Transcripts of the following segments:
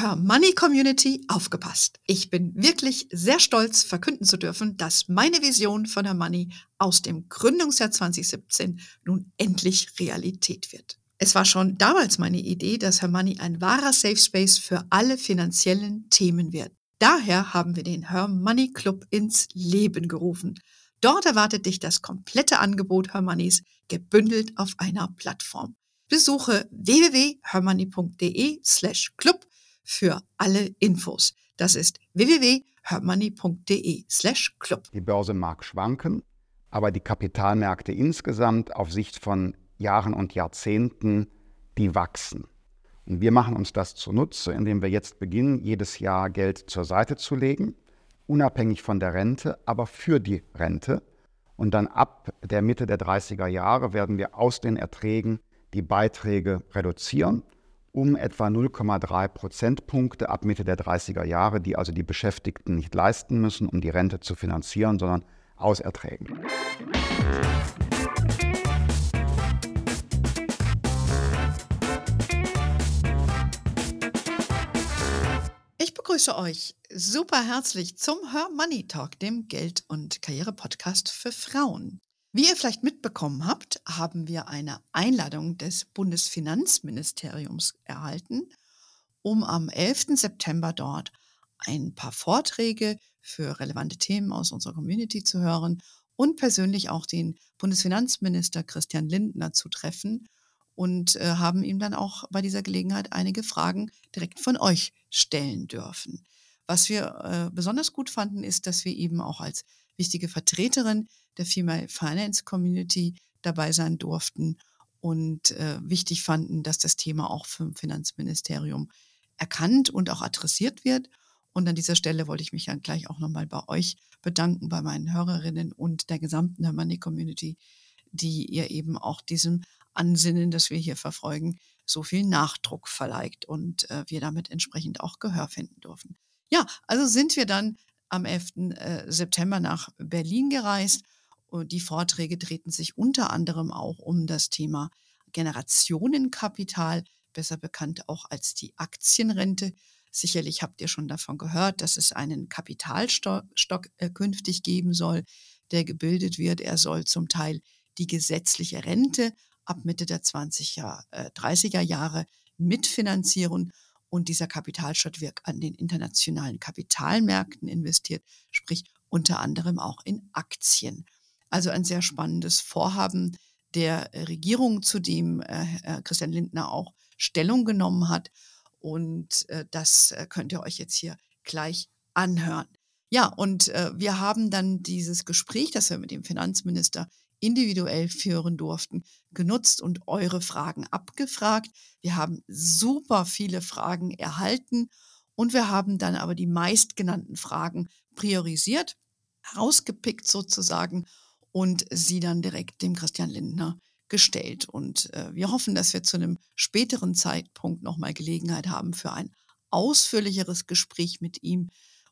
HerMoney Community aufgepasst. Ich bin wirklich sehr stolz, verkünden zu dürfen, dass meine Vision von HerMoney aus dem Gründungsjahr 2017 nun endlich Realität wird. Es war schon damals meine Idee, dass HerMoney ein wahrer Safe Space für alle finanziellen Themen wird. Daher haben wir den HerMoney Club ins Leben gerufen. Dort erwartet dich das komplette Angebot HerMoneys gebündelt auf einer Plattform. Besuche www.hermoney.de/club für alle Infos. Das ist www.hermoney.de/club. Die Börse mag schwanken, aber die Kapitalmärkte insgesamt auf Sicht von Jahren und Jahrzehnten, die wachsen. Und wir machen uns das zunutze, indem wir jetzt beginnen, jedes Jahr Geld zur Seite zu legen, unabhängig von der Rente, aber für die Rente. Und dann ab der Mitte der 30er Jahre werden wir aus den Erträgen die Beiträge reduzieren, um etwa 0,3 Prozentpunkte ab Mitte der 30er Jahre, die also die Beschäftigten nicht leisten müssen, um die Rente zu finanzieren, sondern aus Erträgen. Ich begrüße euch super herzlich zum herMoney Talk, dem Geld- und Karriere-Podcast für Frauen. Wie ihr vielleicht mitbekommen habt, haben wir eine Einladung des Bundesfinanzministeriums erhalten, um am 11. September dort ein paar Vorträge für relevante Themen aus unserer Community zu hören und persönlich auch den Bundesfinanzminister Christian Lindner zu treffen und haben ihm dann auch bei dieser Gelegenheit einige Fragen direkt von euch stellen dürfen. Was wir besonders gut fanden, ist, dass wir eben auch als wichtige Vertreterin der Female Finance Community dabei sein durften und wichtig fanden, dass das Thema auch vom Finanzministerium erkannt und auch adressiert wird. Und an dieser Stelle wollte ich mich dann gleich auch nochmal bei euch bedanken, bei meinen Hörerinnen und der gesamten herMoney Community, die ihr eben auch diesem Ansinnen, das wir hier verfolgen, so viel Nachdruck verleiht und wir damit entsprechend auch Gehör finden durften. Ja, also sind wir dann am 11. September nach Berlin gereist. Die Vorträge drehten sich unter anderem auch um das Thema Generationenkapital, besser bekannt auch als die Aktienrente. Sicherlich habt ihr schon davon gehört, dass es einen Kapitalstock künftig geben soll, der gebildet wird. Er soll zum Teil die gesetzliche Rente ab Mitte der 30er Jahre mitfinanzieren. Und dieser Kapitalstock wird an den internationalen Kapitalmärkten investiert, sprich unter anderem auch in Aktien. Also ein sehr spannendes Vorhaben der Regierung, zu dem Christian Lindner auch Stellung genommen hat. Und das könnt ihr euch jetzt hier gleich anhören. Ja, und wir haben dann dieses Gespräch, das wir mit dem Finanzminister individuell führen durften, genutzt und eure Fragen abgefragt. Wir haben super viele Fragen erhalten und wir haben dann aber die meistgenannten Fragen priorisiert, herausgepickt sozusagen und sie dann direkt dem Christian Lindner gestellt. Und wir hoffen, dass wir zu einem späteren Zeitpunkt nochmal Gelegenheit haben für ein ausführlicheres Gespräch mit ihm.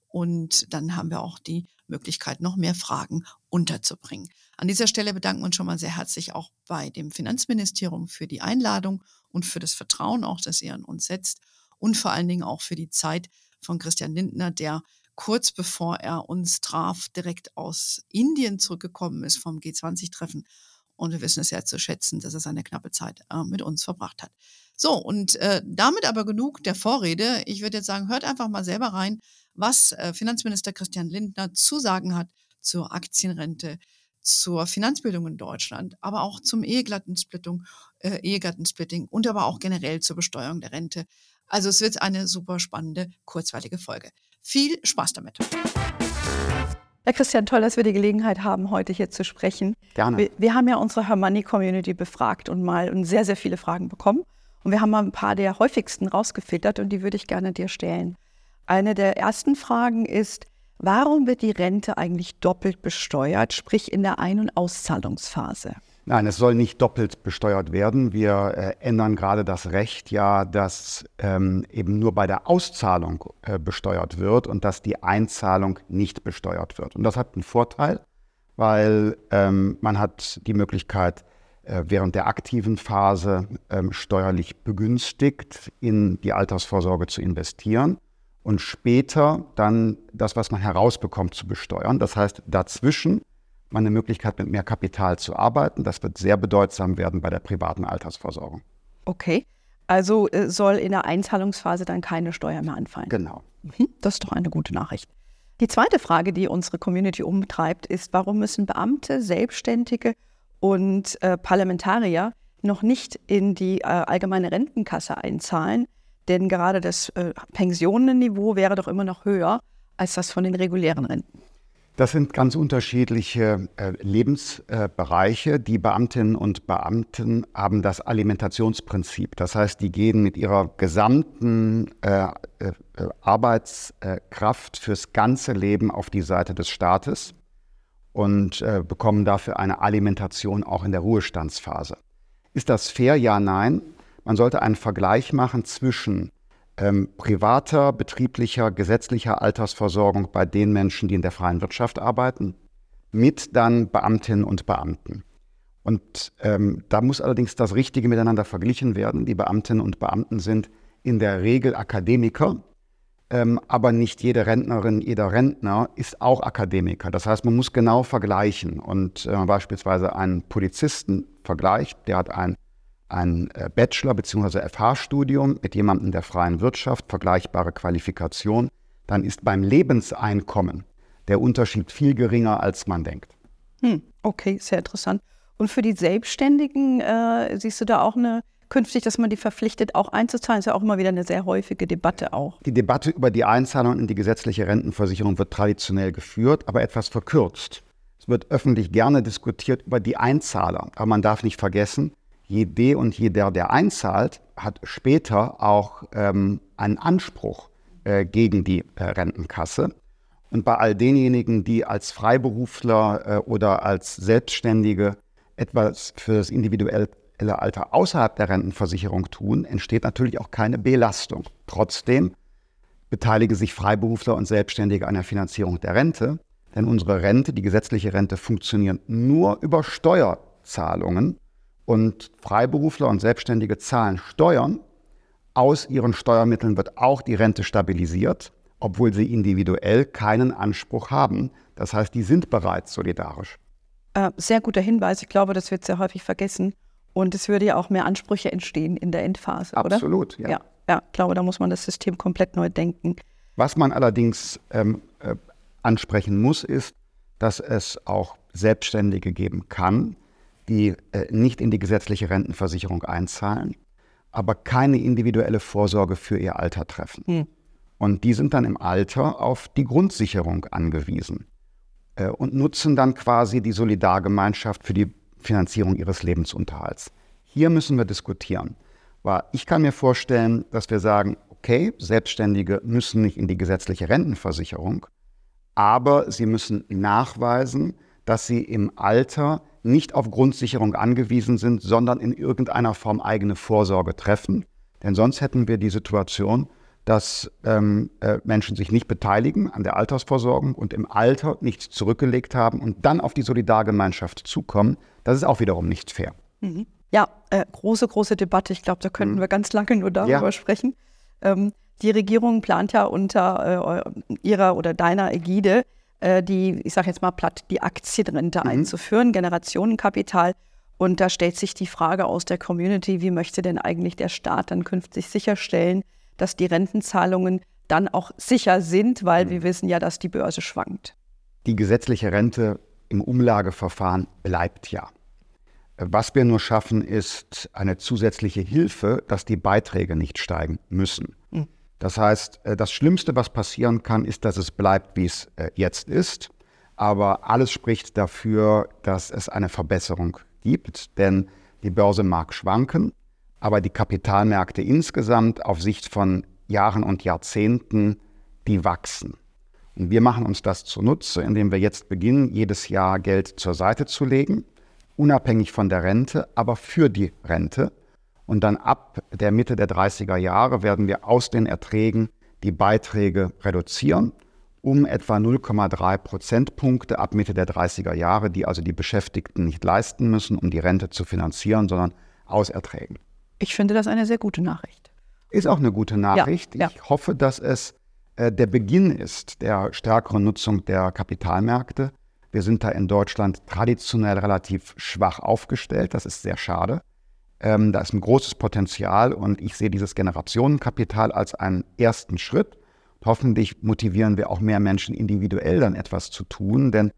Und dann haben wir auch die Möglichkeit, noch mehr Fragen unterzubringen. An dieser Stelle bedanken wir uns schon mal sehr herzlich auch bei dem Finanzministerium für die Einladung und für das Vertrauen auch, das ihr an uns setzt und vor allen Dingen auch für die Zeit von Christian Lindner, der kurz bevor er uns traf, direkt aus Indien zurückgekommen ist vom G20-Treffen. Und wir wissen es sehr zu schätzen, dass er seine knappe Zeit mit uns verbracht hat. So, und damit aber genug der Vorrede. Ich würde jetzt sagen, hört einfach mal selber rein, was Finanzminister Christian Lindner zu sagen hat zur Aktienrente, zur Finanzbildung in Deutschland, aber auch zum Ehegattensplitting und aber auch generell zur Besteuerung der Rente. Also es wird eine super spannende, kurzweilige Folge. Viel Spaß damit. Ja, Christian, toll, dass wir die Gelegenheit haben, heute hier zu sprechen. Gerne. Wir haben ja unsere herMoney Community befragt und sehr, sehr viele Fragen bekommen. Und wir haben mal ein paar der häufigsten rausgefiltert und die würde ich gerne dir stellen. Eine der ersten Fragen ist, warum wird die Rente eigentlich doppelt besteuert, sprich in der Ein- und Auszahlungsphase? Nein, es soll nicht doppelt besteuert werden. Wir ändern gerade das Recht ja, dass eben nur bei der Auszahlung besteuert wird und dass die Einzahlung nicht besteuert wird. Und das hat einen Vorteil, weil man hat die Möglichkeit, während der aktiven Phase steuerlich begünstigt, in die Altersvorsorge zu investieren und später dann das, was man herausbekommt, zu besteuern. Das heißt, dazwischen man eine Möglichkeit, mit mehr Kapital zu arbeiten. Das wird sehr bedeutsam werden bei der privaten Altersvorsorge. Okay, also soll in der Einzahlungsphase dann keine Steuer mehr anfallen? Genau. Das ist doch eine gute Nachricht. Die zweite Frage, die unsere Community umtreibt, ist, warum müssen Beamte, Selbstständige und Parlamentarier noch nicht in die allgemeine Rentenkasse einzahlen? Denn gerade das Pensionenniveau wäre doch immer noch höher als das von den regulären Renten. Das sind ganz unterschiedliche Lebensbereiche. Die Beamtinnen und Beamten haben das Alimentationsprinzip. Das heißt, die gehen mit ihrer gesamten Arbeitskraft fürs ganze Leben auf die Seite des Staates und bekommen dafür eine Alimentation auch in der Ruhestandsphase. Ist das fair? Ja, nein. Man sollte einen Vergleich machen zwischen privater, betrieblicher, gesetzlicher Altersversorgung bei den Menschen, die in der freien Wirtschaft arbeiten, mit dann Beamtinnen und Beamten. Und da muss allerdings das Richtige miteinander verglichen werden. Die Beamtinnen und Beamten sind in der Regel Akademiker, aber nicht jede Rentnerin, jeder Rentner ist auch Akademiker. Das heißt, man muss genau vergleichen. Und wenn man beispielsweise einen Polizisten vergleicht, der hat ein Bachelor- bzw. FH-Studium mit jemandem der freien Wirtschaft, vergleichbare Qualifikation, dann ist beim Lebenseinkommen der Unterschied viel geringer, als man denkt. Okay, sehr interessant. Und für die Selbstständigen siehst du da auch künftig, dass man die verpflichtet, auch einzuzahlen? Das ist ja auch immer wieder eine sehr häufige Debatte auch. Die Debatte über die Einzahlung in die gesetzliche Rentenversicherung wird traditionell geführt, aber etwas verkürzt. Es wird öffentlich gerne diskutiert über die Einzahler, aber man darf nicht vergessen, jede und jeder, der einzahlt, hat später auch einen Anspruch gegen die Rentenkasse. Und bei all denjenigen, die als Freiberufler oder als Selbstständige etwas für das individuelle Alter außerhalb der Rentenversicherung tun, entsteht natürlich auch keine Belastung. Trotzdem beteiligen sich Freiberufler und Selbstständige an der Finanzierung der Rente, denn unsere Rente, die gesetzliche Rente, funktioniert nur über Steuerzahlungen. Und Freiberufler und Selbstständige zahlen Steuern. Aus ihren Steuermitteln wird auch die Rente stabilisiert, obwohl sie individuell keinen Anspruch haben. Das heißt, die sind bereits solidarisch. Sehr guter Hinweis. Ich glaube, das wird sehr häufig vergessen. Und es würde ja auch mehr Ansprüche entstehen in der Endphase, oder? Absolut, ja. Ja, ich glaube, da muss man das System komplett neu denken. Was man allerdings ansprechen muss, ist, dass es auch Selbstständige geben kann, die nicht in die gesetzliche Rentenversicherung einzahlen, aber keine individuelle Vorsorge für ihr Alter treffen. Und die sind dann im Alter auf die Grundsicherung angewiesen und nutzen dann quasi die Solidargemeinschaft für die Finanzierung ihres Lebensunterhalts. Hier müssen wir diskutieren, weil ich kann mir vorstellen, dass wir sagen, okay, Selbstständige müssen nicht in die gesetzliche Rentenversicherung, aber sie müssen nachweisen, dass sie im Alter nicht auf Grundsicherung angewiesen sind, sondern in irgendeiner Form eigene Vorsorge treffen. Denn sonst hätten wir die Situation, dass Menschen sich nicht beteiligen an der Altersvorsorge und im Alter nichts zurückgelegt haben und dann auf die Solidargemeinschaft zukommen. Das ist auch wiederum nicht fair. Ja, große Debatte. Ich glaube, da könnten wir ganz lange nur darüber sprechen. Die Regierung plant ja unter ihrer oder deiner Ägide, die, ich sage jetzt mal platt, die Aktienrente einzuführen, Generationenkapital. Und da stellt sich die Frage aus der Community, wie möchte denn eigentlich der Staat dann künftig sicherstellen, dass die Rentenzahlungen dann auch sicher sind, weil wir wissen ja, dass die Börse schwankt. Die gesetzliche Rente im Umlageverfahren bleibt ja. Was wir nur schaffen, ist eine zusätzliche Hilfe, dass die Beiträge nicht steigen müssen. Das heißt, das Schlimmste, was passieren kann, ist, dass es bleibt, wie es jetzt ist. Aber alles spricht dafür, dass es eine Verbesserung gibt. Denn die Börse mag schwanken, aber die Kapitalmärkte insgesamt auf Sicht von Jahren und Jahrzehnten, die wachsen. Und wir machen uns das zunutze, indem wir jetzt beginnen, jedes Jahr Geld zur Seite zu legen, unabhängig von der Rente, aber für die Rente. Und dann ab der Mitte der 30er Jahre werden wir aus den Erträgen die Beiträge reduzieren um etwa 0,3 Prozentpunkte ab Mitte der 30er Jahre, die also die Beschäftigten nicht leisten müssen, um die Rente zu finanzieren, sondern aus Erträgen. Ich finde das eine sehr gute Nachricht. Ist auch eine gute Nachricht. Ja, ich hoffe, dass es der Beginn ist der stärkeren Nutzung der Kapitalmärkte. Wir sind da in Deutschland traditionell relativ schwach aufgestellt. Das ist sehr schade. Da ist ein großes Potenzial und ich sehe dieses Generationenkapital als einen ersten Schritt. Hoffentlich motivieren wir auch mehr Menschen individuell dann etwas zu tun, denn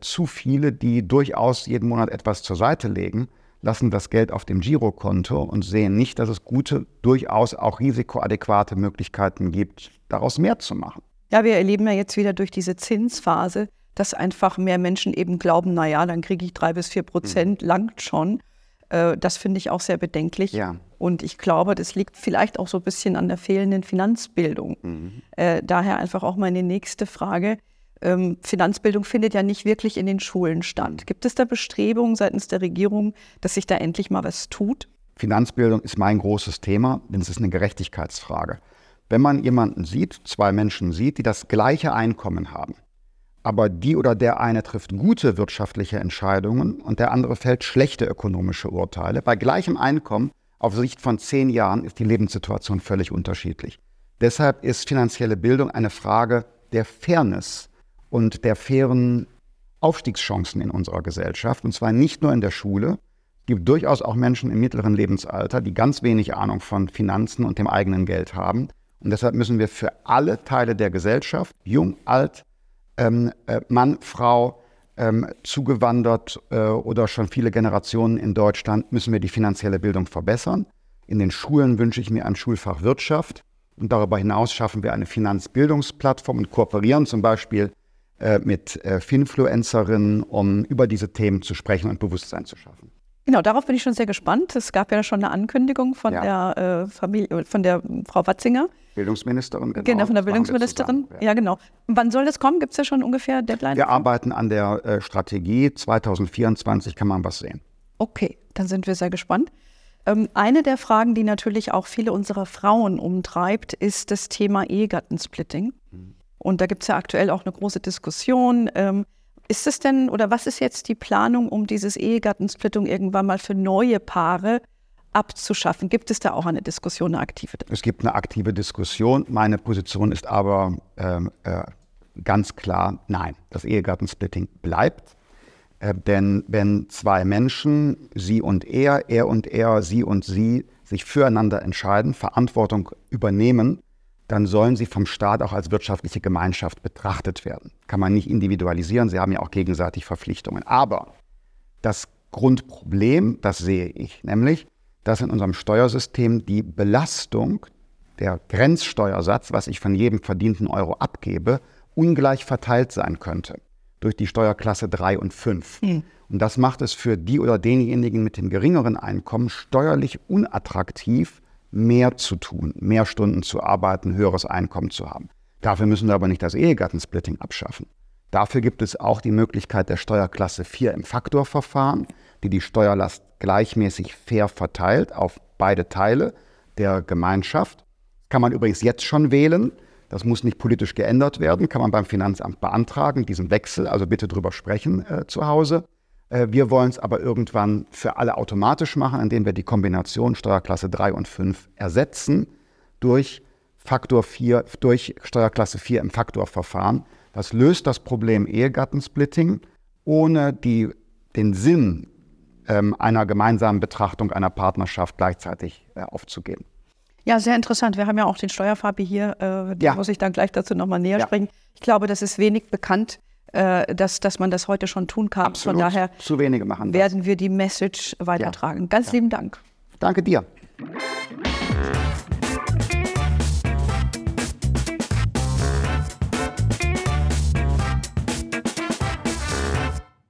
zu viele, die durchaus jeden Monat etwas zur Seite legen, lassen das Geld auf dem Girokonto und sehen nicht, dass es gute, durchaus auch risikoadäquate Möglichkeiten gibt, daraus mehr zu machen. Ja, wir erleben ja jetzt wieder durch diese Zinsphase, dass einfach mehr Menschen eben glauben, naja, dann kriege ich 3 bis 4 Prozent, langt schon. Das finde ich auch sehr bedenklich. Ja. Und ich glaube, das liegt vielleicht auch so ein bisschen an der fehlenden Finanzbildung. Mhm. Daher einfach auch meine nächste Frage. Finanzbildung findet ja nicht wirklich in den Schulen statt. Gibt es da Bestrebungen seitens der Regierung, dass sich da endlich mal was tut? Finanzbildung ist mein großes Thema, denn es ist eine Gerechtigkeitsfrage. Wenn man jemanden sieht, 2 Menschen sieht, die das gleiche Einkommen haben, aber die oder der eine trifft gute wirtschaftliche Entscheidungen und der andere fällt schlechte ökonomische Urteile. Bei gleichem Einkommen auf Sicht von 10 Jahren ist die Lebenssituation völlig unterschiedlich. Deshalb ist finanzielle Bildung eine Frage der Fairness und der fairen Aufstiegschancen in unserer Gesellschaft. Und zwar nicht nur in der Schule. Es gibt durchaus auch Menschen im mittleren Lebensalter, die ganz wenig Ahnung von Finanzen und dem eigenen Geld haben. Und deshalb müssen wir für alle Teile der Gesellschaft, jung, alt, Mann, Frau, zugewandert oder schon viele Generationen in Deutschland, müssen wir die finanzielle Bildung verbessern. In den Schulen wünsche ich mir ein Schulfach Wirtschaft und darüber hinaus schaffen wir eine Finanzbildungsplattform und kooperieren zum Beispiel mit Finfluencerinnen, um über diese Themen zu sprechen und Bewusstsein zu schaffen. Genau, darauf bin ich schon sehr gespannt. Es gab ja schon eine Ankündigung von der Familie, von der Frau Watzinger. Bildungsministerin. Genau, von der Bildungsministerin. Zusammen, ja, genau. Wann soll das kommen? Gibt es ja schon ungefähr Deadline? Wir arbeiten an der Strategie. 2024 kann man was sehen. Okay, dann sind wir sehr gespannt. Eine der Fragen, die natürlich auch viele unserer Frauen umtreibt, ist das Thema Ehegattensplitting. Mhm. Und da gibt es ja aktuell auch eine große Diskussion. Ist es denn, oder was ist jetzt die Planung, um dieses Ehegattensplitting irgendwann mal für neue Paare abzuschaffen? Gibt es da auch eine Diskussion, eine aktive? Es gibt eine aktive Diskussion. Meine Position ist aber ganz klar, nein, das Ehegattensplitting bleibt. Denn wenn 2 Menschen, sie und er und er, sie und sie, sich füreinander entscheiden, Verantwortung übernehmen, dann sollen sie vom Staat auch als wirtschaftliche Gemeinschaft betrachtet werden. Kann man nicht individualisieren, sie haben ja auch gegenseitig Verpflichtungen. Aber das Grundproblem, das sehe ich, nämlich dass in unserem Steuersystem die Belastung, der Grenzsteuersatz, was ich von jedem verdienten Euro abgebe, ungleich verteilt sein könnte durch die Steuerklasse 3 und 5. Mhm. Und das macht es für die oder denjenigen mit dem geringeren Einkommen steuerlich unattraktiv, mehr zu tun, mehr Stunden zu arbeiten, höheres Einkommen zu haben. Dafür müssen wir aber nicht das Ehegattensplitting abschaffen. Dafür gibt es auch die Möglichkeit der Steuerklasse 4 im Faktorverfahren, die die Steuerlast gleichmäßig fair verteilt auf beide Teile der Gemeinschaft. Kann man übrigens jetzt schon wählen. Das muss nicht politisch geändert werden. Kann man beim Finanzamt beantragen, diesen Wechsel. Also bitte drüber sprechen zu Hause. Wir wollen es aber irgendwann für alle automatisch machen, indem wir die Kombination Steuerklasse 3 und 5 ersetzen durch Faktor 4, durch Steuerklasse 4 im Faktorverfahren. Das löst das Problem Ehegattensplitting, ohne den Sinn einer gemeinsamen Betrachtung einer Partnerschaft gleichzeitig aufzugeben. Ja, sehr interessant. Wir haben ja auch den Steuerfabi hier, da muss ich dann gleich dazu nochmal näher sprechen. Ich glaube, das ist wenig bekannt, dass man das heute schon tun kann. Absolut. Von daher zu wenige machen das. Werden wir die Message weitertragen. Ganz lieben Dank. Danke dir.